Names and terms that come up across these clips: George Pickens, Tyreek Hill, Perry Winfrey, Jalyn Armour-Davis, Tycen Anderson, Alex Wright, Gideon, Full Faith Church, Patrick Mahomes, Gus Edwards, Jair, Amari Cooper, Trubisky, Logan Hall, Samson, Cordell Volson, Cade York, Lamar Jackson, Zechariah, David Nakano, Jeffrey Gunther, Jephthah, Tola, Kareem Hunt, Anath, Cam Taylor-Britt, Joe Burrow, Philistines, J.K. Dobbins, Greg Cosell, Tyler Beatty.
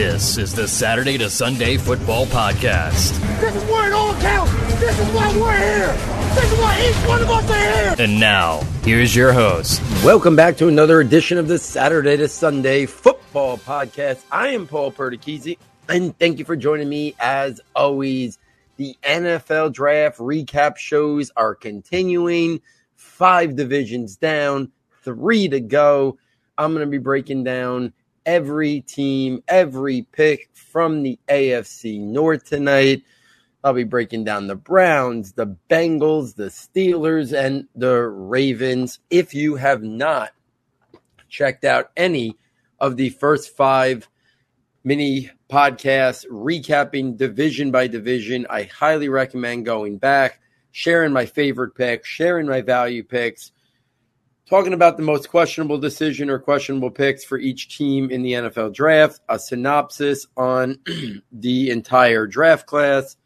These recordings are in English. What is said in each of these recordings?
This is the Saturday to Sunday Football Podcast. This is where it all counts. This is why we're here. This is why each one of us are here. And now, here's your host. Welcome back to another edition of the Saturday to Sunday Football Podcast. I am Paul Perticchese, and thank you for joining me as always. The NFL Draft recap shows are continuing. 5 divisions down, 3 to go. I'm going to be breaking down every team, every pick from the AFC North tonight. I'll be breaking down the Browns, the Bengals, the Steelers, and the Ravens. If you have not checked out any of the first 5 mini podcasts recapping division by division, I highly recommend going back, sharing my favorite picks, sharing my value picks, talking about the most questionable decision or questionable picks for each team in the NFL draft, a synopsis on the entire draft class,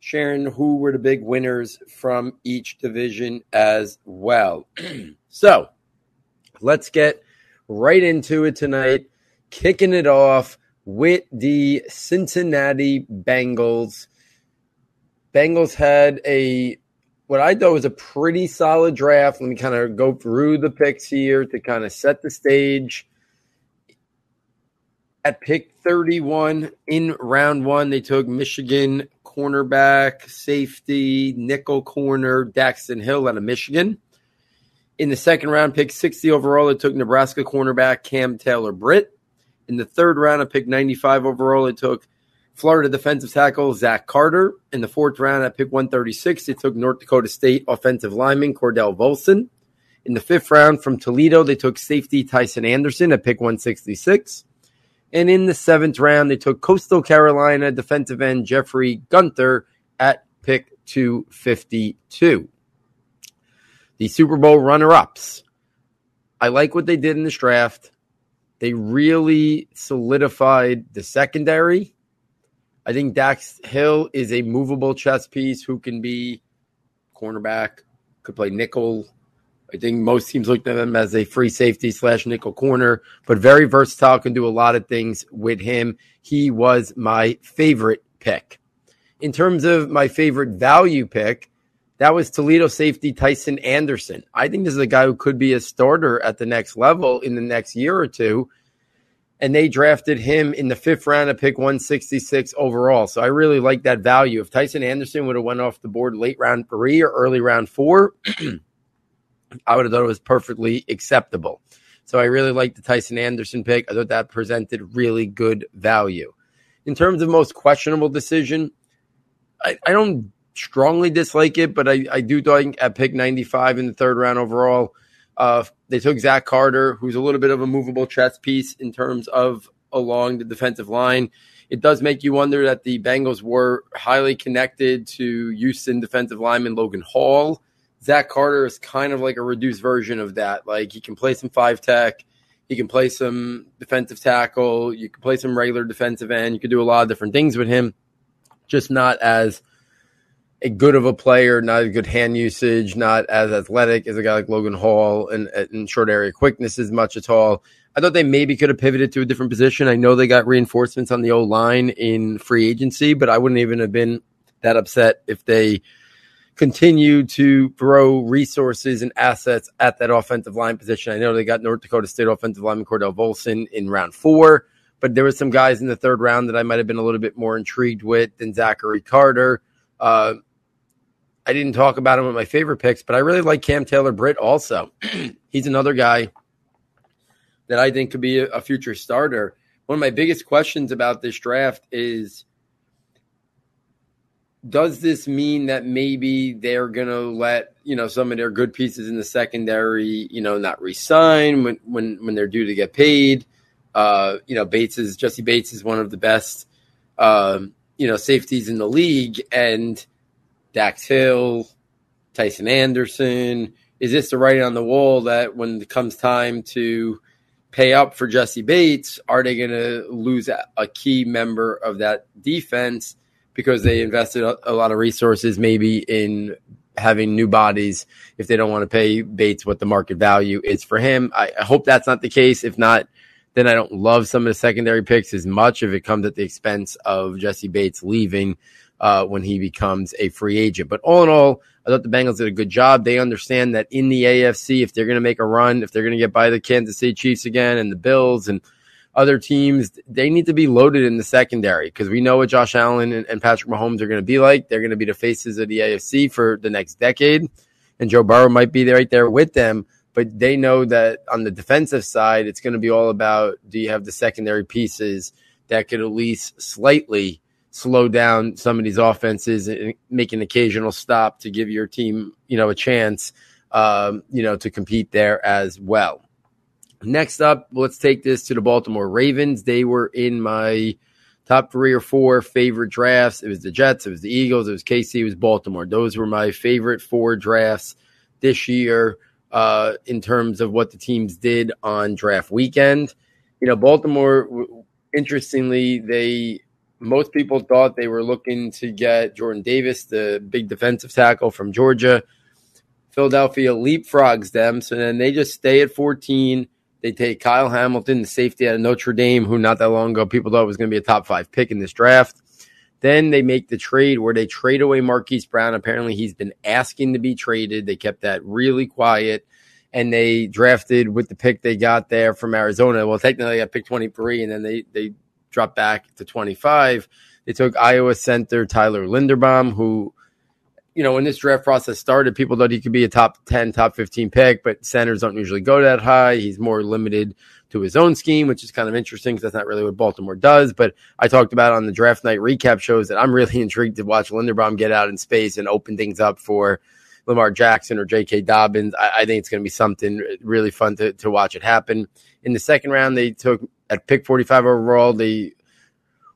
sharing who were the big winners from each division as well. So let's get right into it tonight, kicking it off with the Cincinnati Bengals. Bengals had what I thought was a pretty solid draft. Let me kind of go through the picks here to kind of set the stage. At pick 31 in round 1, they took Michigan cornerback, safety, nickel corner, Daxton Hill out of Michigan. In the second round, pick 60 overall, they took Nebraska cornerback Cam Taylor-Britt. In the third round, at pick 95 overall, they took Florida defensive tackle Zach Carter. In the fourth round at pick 136, they took North Dakota State offensive lineman Cordell Volson. In the fifth round from Toledo, they took safety Tycen Anderson at pick 166. And in the seventh round, they took Coastal Carolina defensive end Jeffrey Gunther at pick 252. The Super Bowl runner-ups. I like what they did in this draft. They really solidified the secondary. I think Dax Hill is a movable chess piece who can be cornerback, could play nickel. I think most teams look at him as a free safety / nickel corner, but very versatile, can do a lot of things with him. He was my favorite pick. In terms of my favorite value pick, that was Toledo safety Tycen Anderson. I think this is a guy who could be a starter at the next level in the next year or two. And they drafted him in the fifth round at pick 166 overall. So I really like that value. If Tycen Anderson would have went off the board late round 3 or early round 4, I would have thought it was perfectly acceptable. So I really like the Tycen Anderson pick. I thought that presented really good value. In terms of most questionable decision, I don't strongly dislike it, but I do think at pick 95 in the third round overall, they took Zach Carter, who's a little bit of a movable chess piece in terms of along the defensive line. It does make you wonder that the Bengals were highly connected to Houston defensive lineman Logan Hall. Zach Carter is kind of like a reduced version of that. Like, he can play some 5-tech. He can play some defensive tackle. You can play some regular defensive end. You can do a lot of different things with him, just not as a good of a player, not a good hand usage, not as athletic as a guy like Logan Hall and short area quickness as much at all. I thought they maybe could have pivoted to a different position. I know they got reinforcements on the O-line in free agency, but I wouldn't even have been that upset if they continued to throw resources and assets at that offensive line position. I know they got North Dakota State offensive lineman Cordell Volson in round 4, but there were some guys in the third round that I might have been a little bit more intrigued with than Zachary Carter. I didn't talk about him with my favorite picks, but I really like Cam Taylor-Britt also. He's another guy that I think could be a future starter. One of my biggest questions about this draft is, does this mean that maybe they're going to let, some of their good pieces in the secondary, not resign when they're due to get paid? Jesse Bates is one of the best, safeties in the league, and Dax Hill, Tycen Anderson. Is this the writing on the wall that when it comes time to pay up for Jesse Bates, are they going to lose a key member of that defense because they invested a lot of resources maybe in having new bodies if they don't want to pay Bates what the market value is for him? I hope that's not the case. If not, Then I don't love some of the secondary picks as much if it comes at the expense of Jesse Bates leaving when he becomes a free agent. But all in all, I thought the Bengals did a good job. They understand that in the AFC, if they're going to make a run, if they're going to get by the Kansas City Chiefs again and the Bills and other teams, they need to be loaded in the secondary because we know what Josh Allen and Patrick Mahomes are going to be like. They're going to be the faces of the AFC for the next decade, and Joe Burrow might be right there with them. But they know that on the defensive side, it's going to be all about, do you have the secondary pieces that could at least slightly slow down some of these offenses and make an occasional stop to give your team, a chance, to compete there as well. Next up, let's take this to the Baltimore Ravens. They were in my top three or four favorite drafts. It was the Jets, it was the Eagles, it was KC, it was Baltimore. Those were my favorite four drafts this year in terms of what the teams did on draft weekend. Baltimore, interestingly, most people thought they were looking to get Jordan Davis, the big defensive tackle from Georgia. Philadelphia leapfrogs them, so then they just stay at 14. They take Kyle Hamilton, the safety out of Notre Dame, who not that long ago people thought was going to be a top five pick in this draft. Then they make the trade where they trade away Marquise Brown. Apparently he's been asking to be traded. They kept that really quiet, and they drafted with the pick they got there from Arizona. Well, technically they got pick 23, and then they dropped back to 25. They took Iowa center Tyler Linderbaum, who, when this draft process started, people thought he could be a top 10, top 15 pick, but centers don't usually go that high. He's more limited to his own scheme, which is kind of interesting because that's not really what Baltimore does. But I talked about on the draft night recap shows that I'm really intrigued to watch Linderbaum get out in space and open things up for Lamar Jackson or J.K. Dobbins. I think it's going to be something really fun to watch it happen. In the second round, they took at pick 45 overall, We're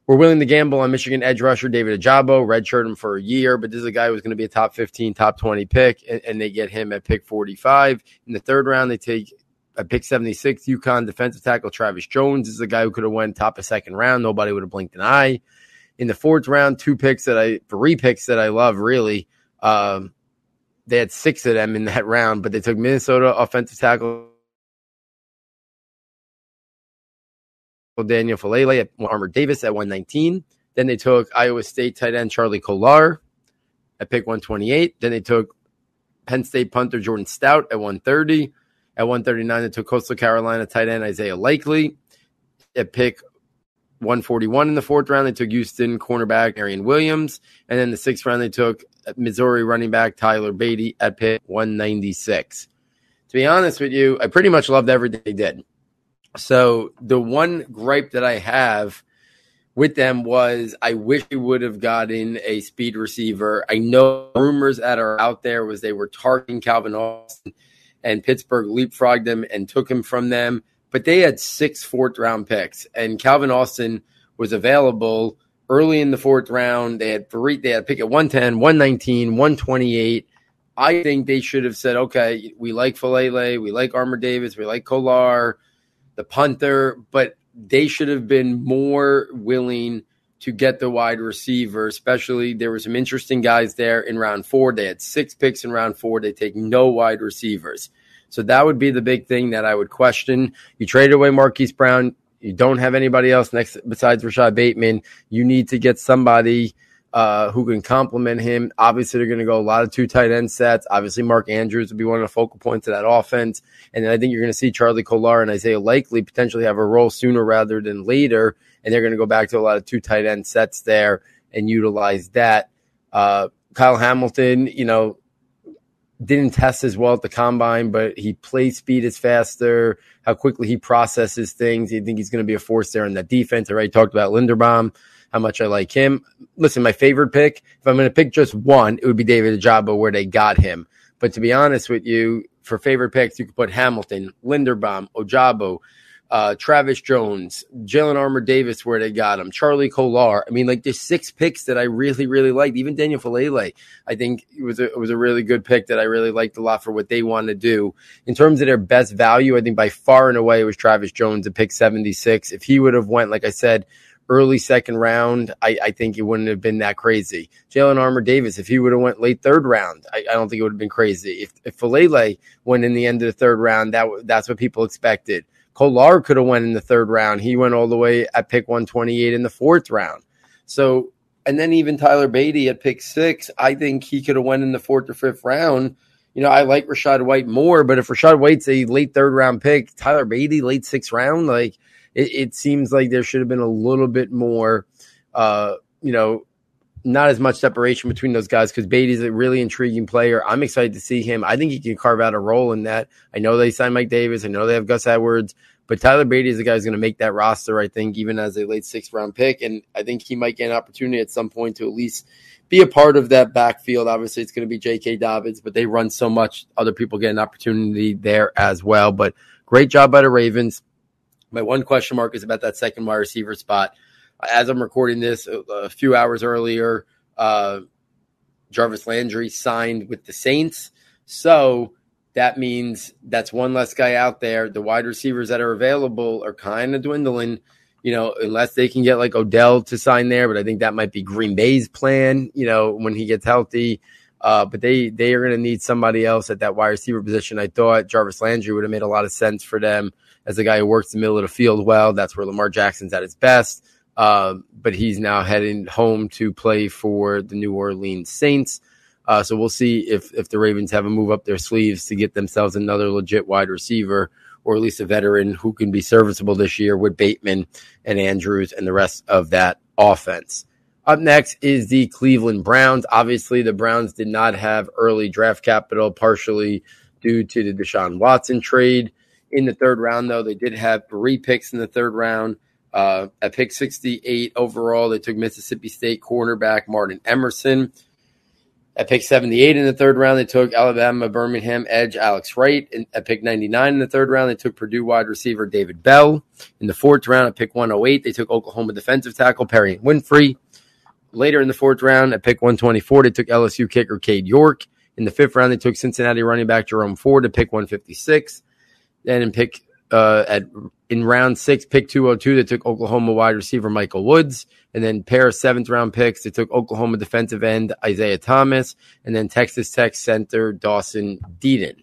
willing to gamble on Michigan edge rusher David Ajabo, redshirt him for a year, but this is a guy who's going to be a top 15, top 20 pick, and they get him at pick 45. In the third round, they take at pick 76, UConn defensive tackle Travis Jones. This is a guy who could have went top of second round. Nobody would have blinked an eye. In the fourth round, three picks that I love, really. They had six of them in that round, but they took Minnesota offensive tackle Daniel Faalele at Armour-Davis at 119. Then they took Iowa State tight end Charlie Kolar at pick 128. Then they took Penn State punter Jordan Stout at 130. At 139, they took Coastal Carolina tight end Isaiah Likely at pick 141 in the fourth round. They took Houston cornerback Arian Williams. And then the sixth round, they took Missouri running back Tyler Beatty at pick 196. To be honest with you, I pretty much loved everything they did. So the one gripe that I have with them was I wish we would have gotten a speed receiver. I know rumors that are out there was they were targeting Calvin Austin, and Pittsburgh leapfrogged them and took him from them. But they had 6 fourth-round picks, and Calvin Austin was available early in the fourth round. They had pick at 110, 119, 128. I think they should have said, okay, we like Faalele, we like Armour-Davis, we like Kolar, the punter, but they should have been more willing to get the wide receiver, especially there were some interesting guys there in round 4. They had 6 picks in round 4. They take no wide receivers. So that would be the big thing that I would question. You traded away Marquise Brown. You don't have anybody else next besides Rashad Bateman. You need to get somebody who can complement him. Obviously, they're going to go a lot of two tight end sets. Obviously, Mark Andrews would be one of the focal points of that offense. And then I think you're going to see Charlie Kolar and Isaiah Likely potentially have a role sooner rather than later. And they're going to go back to a lot of two tight end sets there and utilize that. Kyle Hamilton, didn't test as well at the combine, but he plays speed is faster, how quickly he processes things. You think he's going to be a force there in that defense. I already talked about Linderbaum, how much I like him. Listen, my favorite pick, if I'm going to pick just one, it would be David Ajabo where they got him. But to be honest with you, for favorite picks, you could put Hamilton, Linderbaum, Ajabo, Travis Jones, Jalyn Armour-Davis where they got him, Charlie Kolar. I mean, there's 6 picks that I really, really liked. Even Daniel Faalele, I think it was a really good pick that I really liked a lot for what they wanted to do. In terms of their best value, I think by far and away it was Travis Jones at pick 76. If he would have went, like I said, early second round, I think it wouldn't have been that crazy. Jalyn Armour-Davis, if he would have went late third round, I don't think it would have been crazy. If Faalele went in the end of the third round, that's what people expected. Kolar could have went in the third round. He went all the way at pick 128 in the fourth round. So, and then even Tyler Beatty at pick 6, I think he could have went in the fourth or fifth round. You know, I like Rachaad White more, but if Rachaad White's a late third round pick, Tyler Beatty late sixth round, like it seems like there should have been a little bit more, you know, not as much separation between those guys, because Beatty's a really intriguing player. I'm excited to see him. I think he can carve out a role in that. I know they signed Mike Davis. I know they have Gus Edwards. But Tyler Beatty is the guy who's going to make that roster, I think, even as a late sixth-round pick. And I think he might get an opportunity at some point to at least be a part of that backfield. Obviously, it's going to be J.K. Dobbins, but they run so much. Other people get an opportunity there as well. But great job by the Ravens. My one question mark is about that second wide receiver spot. As I'm recording this a few hours earlier, Jarvis Landry signed with the Saints. So that means that's one less guy out there. The wide receivers that are available are kind of dwindling, you know, unless they can get like Odell to sign there. But I think that might be Green Bay's plan, you know, when he gets healthy. But they are going to need somebody else at that wide receiver position. I thought Jarvis Landry would have made a lot of sense for them as a guy who works the middle of the field well. That's where Lamar Jackson's at his best. But he's now heading home to play for the New Orleans Saints. So we'll see if the Ravens have a move up their sleeves to get themselves another legit wide receiver, or at least a veteran who can be serviceable this year with Bateman and Andrews and the rest of that offense. Up next is the Cleveland Browns. Obviously, the Browns did not have early draft capital, partially due to the Deshaun Watson trade. In the third round, though, they did have 3 picks in the third round. At pick 68 overall, they took Mississippi State cornerback Martin Emerson. At pick 78 in the third round, they took Alabama Birmingham edge Alex Wright. And at pick 99 in the third round, they took Purdue wide receiver David Bell. In the fourth round, at pick 108, they took Oklahoma defensive tackle Perry Winfrey. Later in the fourth round, at pick 124, they took LSU kicker Cade York. In the fifth round, they took Cincinnati running back Jerome Ford at pick 156. Then in pick in round 6, pick 202, they took Oklahoma wide receiver Michael Woods. And then pair of 7th-round picks, they took Oklahoma defensive end Isaiah Thomas. And then Texas Tech center Dawson Deedon.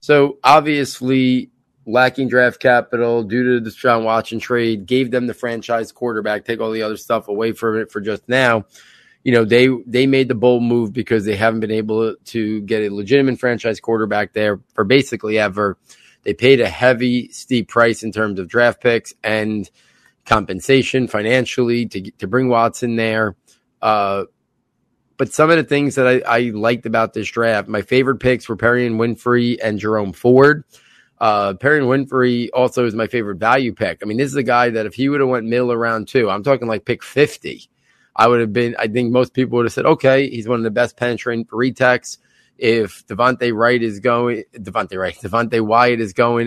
So obviously lacking draft capital due to the Deshaun Watson trade gave them the franchise quarterback. Take all the other stuff away from it for just now. You know, they made the bold move because they haven't been able to get a legitimate franchise quarterback there for basically ever. They paid a heavy, steep price in terms of draft picks and compensation financially to bring Watson there. But some of the things that I liked about this draft, my favorite picks were Perrion Winfrey and Jerome Ford. Perrion Winfrey also is my favorite value pick. I mean, this is a guy that if he would have went middle of round 2, I'm talking like pick 50, I think most people would have said, okay, he's one of the best penetrating retechs. If Devontae Wyatt is going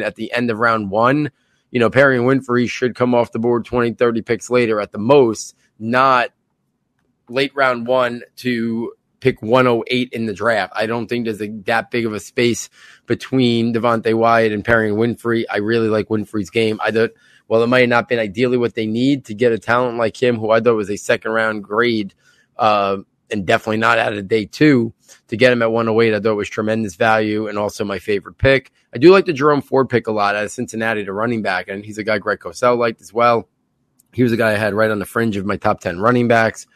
at the end of round 1, you know, Perrion Winfrey should come off the board 20, 30 picks later at the most, not late round 1 to pick 108 in the draft. I don't think there's that big of a space between Devontae Wyatt and Perrion Winfrey. I really like Winfrey's game. I thought, well, it might not have been ideally what they need to get a talent like him, who I thought was a second round grade, and definitely not out of day 2 to get him at 108. I thought it was tremendous value and also my favorite pick. I do like the Jerome Ford pick a lot out of Cincinnati, the running back, and he's a guy Greg Cosell liked as well. He was a guy I had right on the fringe of my top 10 running backs.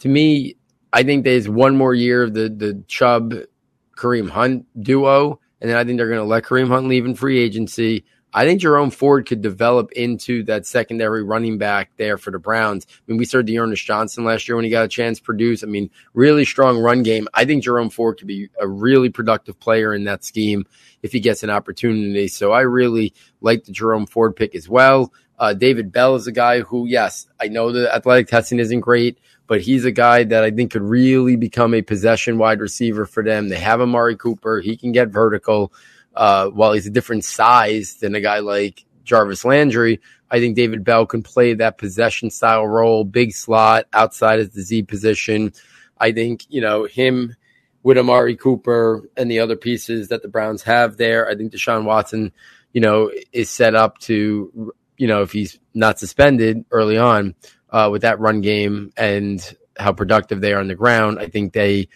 To me, I think there's one more year of the Chubb-Kareem Hunt duo, and then I think they're going to let Kareem Hunt leave in free agency. I think Jerome Ford could develop into that secondary running back there for the Browns. I mean, we started the Ernest Johnson last year when he got a chance to produce. I mean, really strong run game. I think Jerome Ford could be a really productive player in that scheme if he gets an opportunity. So I really like the Jerome Ford pick as well. David Bell is a guy who, yes, I know the athletic testing isn't great, but he's a guy that I think could really become a possession wide receiver for them. They have Amari Cooper. He can get vertical. While he's a different size than a guy like Jarvis Landry, I think David Bell can play that possession-style role, big slot, outside as the Z position. I think, you know, him with Amari Cooper and the other pieces that the Browns have there, I think Deshaun Watson, you know, is set up to, you know, if he's not suspended early on with that run game and how productive they are on the ground, I think they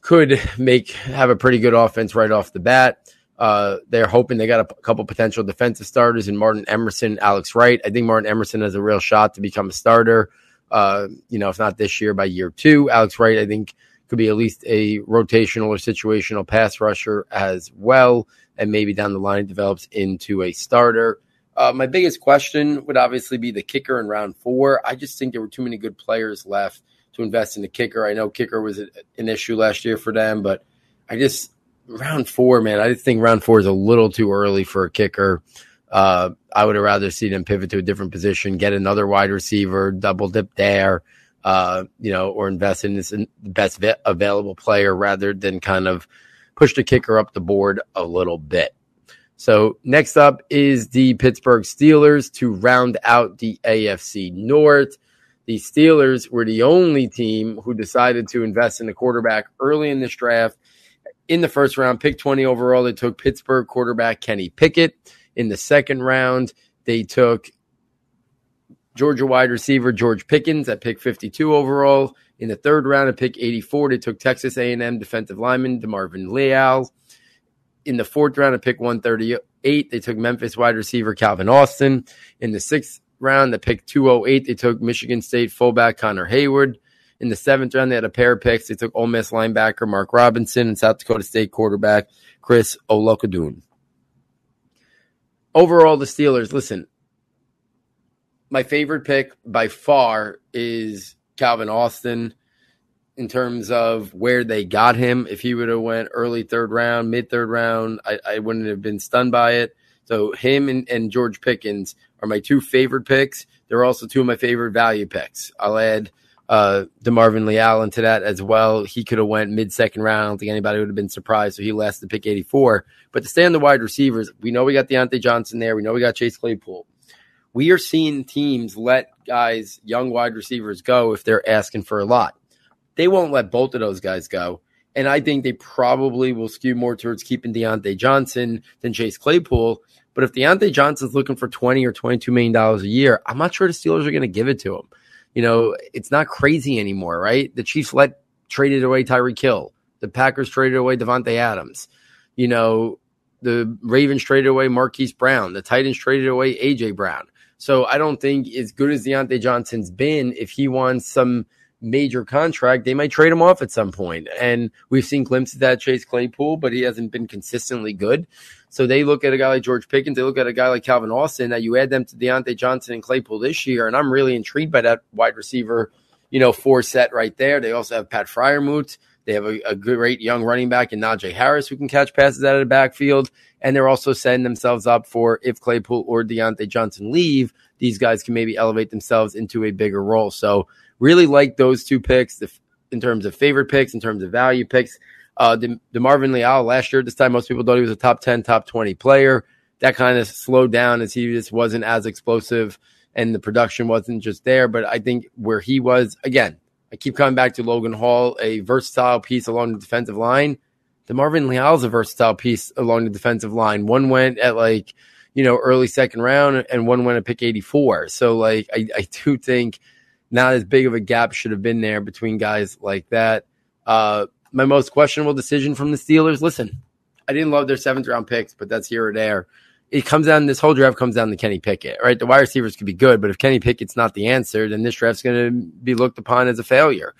could have a pretty good offense right off the bat. They're hoping they got a couple potential defensive starters in Martin Emerson, Alex Wright. I think Martin Emerson has a real shot to become a starter. If not this year, by year two. Alex Wright, I think, could be at least a rotational or situational pass rusher as well, and maybe down the line develops into a starter. My biggest question would obviously be the kicker in round four. I just think there were too many good players left to invest in the kicker. I know kicker was an issue last year for them, but round four, man, I just think round four is a little too early for a kicker. I would have rather seen them pivot to a different position, get another wide receiver, double dip there, or invest in this best available player rather than kind of push the kicker up the board a little bit. So next up is the Pittsburgh Steelers to round out the AFC North. The Steelers were the only team who decided to invest in a quarterback early in this draft. In the first round, pick 20 overall, they took Pittsburgh quarterback Kenny Pickett. In the second round, they took Georgia wide receiver George Pickens at pick 52 overall. In the third round, at pick 84, they took Texas A&M defensive lineman DeMarvin Leal. In the fourth round, at pick 138, they took Memphis wide receiver Calvin Austin. In the sixth round, at pick 208, they took Michigan State fullback Connor Hayward. In the seventh round, they had a pair of picks. They took Ole Miss linebacker Mark Robinson and South Dakota State quarterback Chris Olakudun. Overall, the Steelers, listen, my favorite pick by far is Calvin Austin. In terms of where they got him, if he would have went early third round, mid third round, I wouldn't have been stunned by it. So him and George Pickens are my two favorite picks. They're also two of my favorite value picks. I'll add DeMarvin Leal into that as well. He could have went mid second round. I don't think anybody would have been surprised. So he lasted to pick 84. But to stay on the wide receivers, we know we got Deontay Johnson there. We know we got Chase Claypool. We are seeing teams let guys, young wide receivers, go if they're asking for a lot. They won't let both of those guys go. And I think they probably will skew more towards keeping Deontay Johnson than Chase Claypool. But if Deontay Johnson's looking for $20 or $22 million a year, I'm not sure the Steelers are going to give it to him. You know, it's not crazy anymore, right? The Chiefs traded away Tyreek Hill. The Packers traded away Devontae Adams. You know, the Ravens traded away Marquise Brown. The Titans traded away A.J. Brown. So I don't think, as good as Deontay Johnson's been, if he wants some major contract, they might trade him off at some point. And we've seen glimpses of that Chase Claypool, but he hasn't been consistently good. So they look at a guy like George Pickens, they look at a guy like Calvin Austin, that you add them to Deontay Johnson and Claypool this year, and I'm really intrigued by that wide receiver, four set right there. They also have Pat Freiermuth. They have a great young running back in Najee Harris who can catch passes out of the backfield. And they're also setting themselves up for, if Claypool or Deontay Johnson leave, these guys can maybe elevate themselves into a bigger role. So really like those two picks in terms of favorite picks, in terms of value picks. DeMarvin Leal last year at this time, most people thought he was a top 10, top 20 player. That kind of slowed down as he just wasn't as explosive and the production wasn't just there. But I think where he was, again, I keep coming back to Logan Hall, a versatile piece along the defensive line. DeMarvin Leal is a versatile piece along the defensive line. One went at early second round and one went at pick 84. So I do think not as big of a gap should have been there between guys like that. My most questionable decision from the Steelers. Listen, I didn't love their seventh round picks, but that's here or there. It comes down, this whole draft comes down to Kenny Pickett, right? The wide receivers could be good, but if Kenny Pickett's not the answer, then this draft's going to be looked upon as a failure.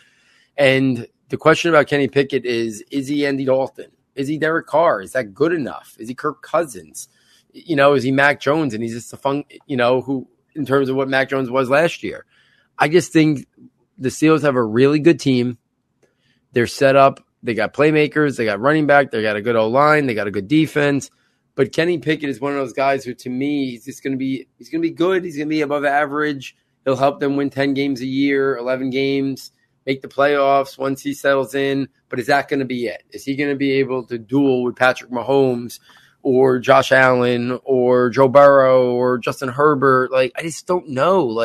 And the question about Kenny Pickett is he Andy Dalton? Is he Derek Carr? Is that good enough? Is he Kirk Cousins? Is he Mac Jones? And he's just who, in terms of what Mac Jones was last year. I just think the Steelers have a really good team. They're set up. They got playmakers. They got running back. They got a good O-line. They got a good defense. But Kenny Pickett is one of those guys who, to me, he's going to be good. He's going to be above average. He'll help them win 10 games a year, 11 games, make the playoffs once he settles in. But is that going to be it? Is he going to be able to duel with Patrick Mahomes or Josh Allen or Joe Burrow or Justin Herbert? I just don't know.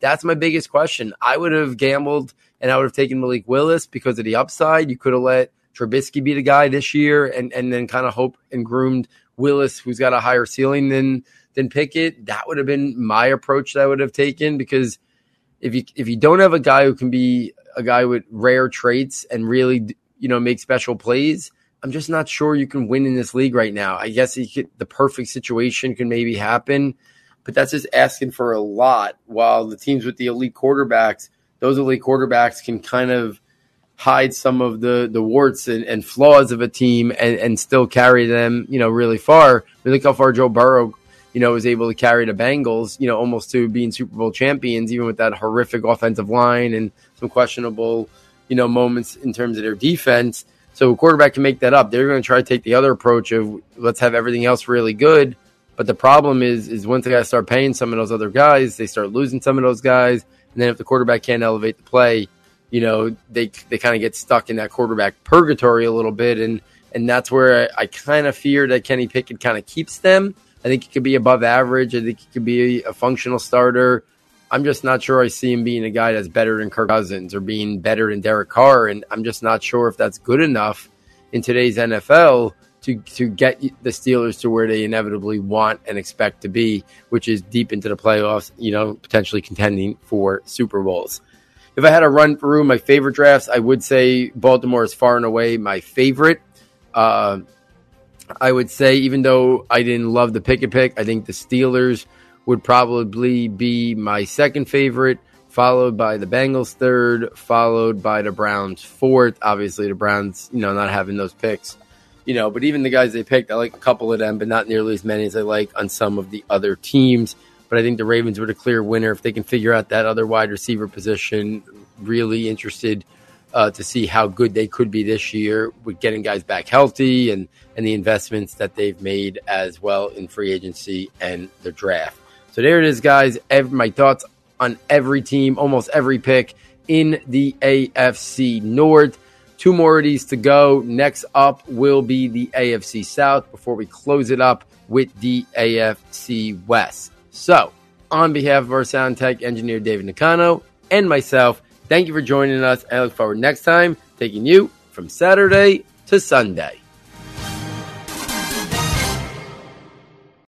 That's my biggest question. I would have gambled and I would have taken Malik Willis because of the upside. You could have let Trubisky be the guy this year and then kind of hoped and groomed Willis, who's got a higher ceiling than Pickett. That would have been my approach that I would have taken, because if you don't have a guy who can be a guy with rare traits and really, make special plays, I'm just not sure you can win in this league right now. I guess the perfect situation can maybe happen, but that's just asking for a lot. While the teams with the elite quarterbacks, those elite quarterbacks can kind of hide some of the warts and flaws of a team and still carry them, really far. I mean, look how far Joe Burrow, was able to carry the Bengals, almost to being Super Bowl champions, even with that horrific offensive line and some questionable, moments in terms of their defense. So a quarterback can make that up. They're going to try to take the other approach of let's have everything else really good. But the problem is once the guys start paying some of those other guys, they start losing some of those guys. And then if the quarterback can't elevate the play, they kind of get stuck in that quarterback purgatory a little bit. And that's where I kind of fear that Kenny Pickett kind of keeps them. I think he could be above average. I think he could be a functional starter. I'm just not sure I see him being a guy that's better than Kirk Cousins or being better than Derek Carr. And I'm just not sure if that's good enough in today's NFL to get the Steelers to where they inevitably want and expect to be, which is deep into the playoffs, potentially contending for Super Bowls. If I had to run through my favorite drafts, I would say Baltimore is far and away my favorite. I would say, even though I didn't love the Pickett pick, I think the Steelers would probably be my second favorite, followed by the Bengals third, followed by the Browns fourth. Obviously, the Browns, not having those picks, but even the guys they picked, I like a couple of them, but not nearly as many as I like on some of the other teams. But I think the Ravens were the clear winner if they can figure out that other wide receiver position. Really interested to see how good they could be this year with getting guys back healthy and the investments that they've made as well in free agency and the draft. So there it is, guys. My thoughts on every team, almost every pick in the AFC North. Two more of these to go. Next up will be the AFC South before we close it up with the AFC West. So on behalf of our sound tech engineer, David Nakano, and myself, thank you for joining us. I look forward next time, taking you from Saturday to Sunday.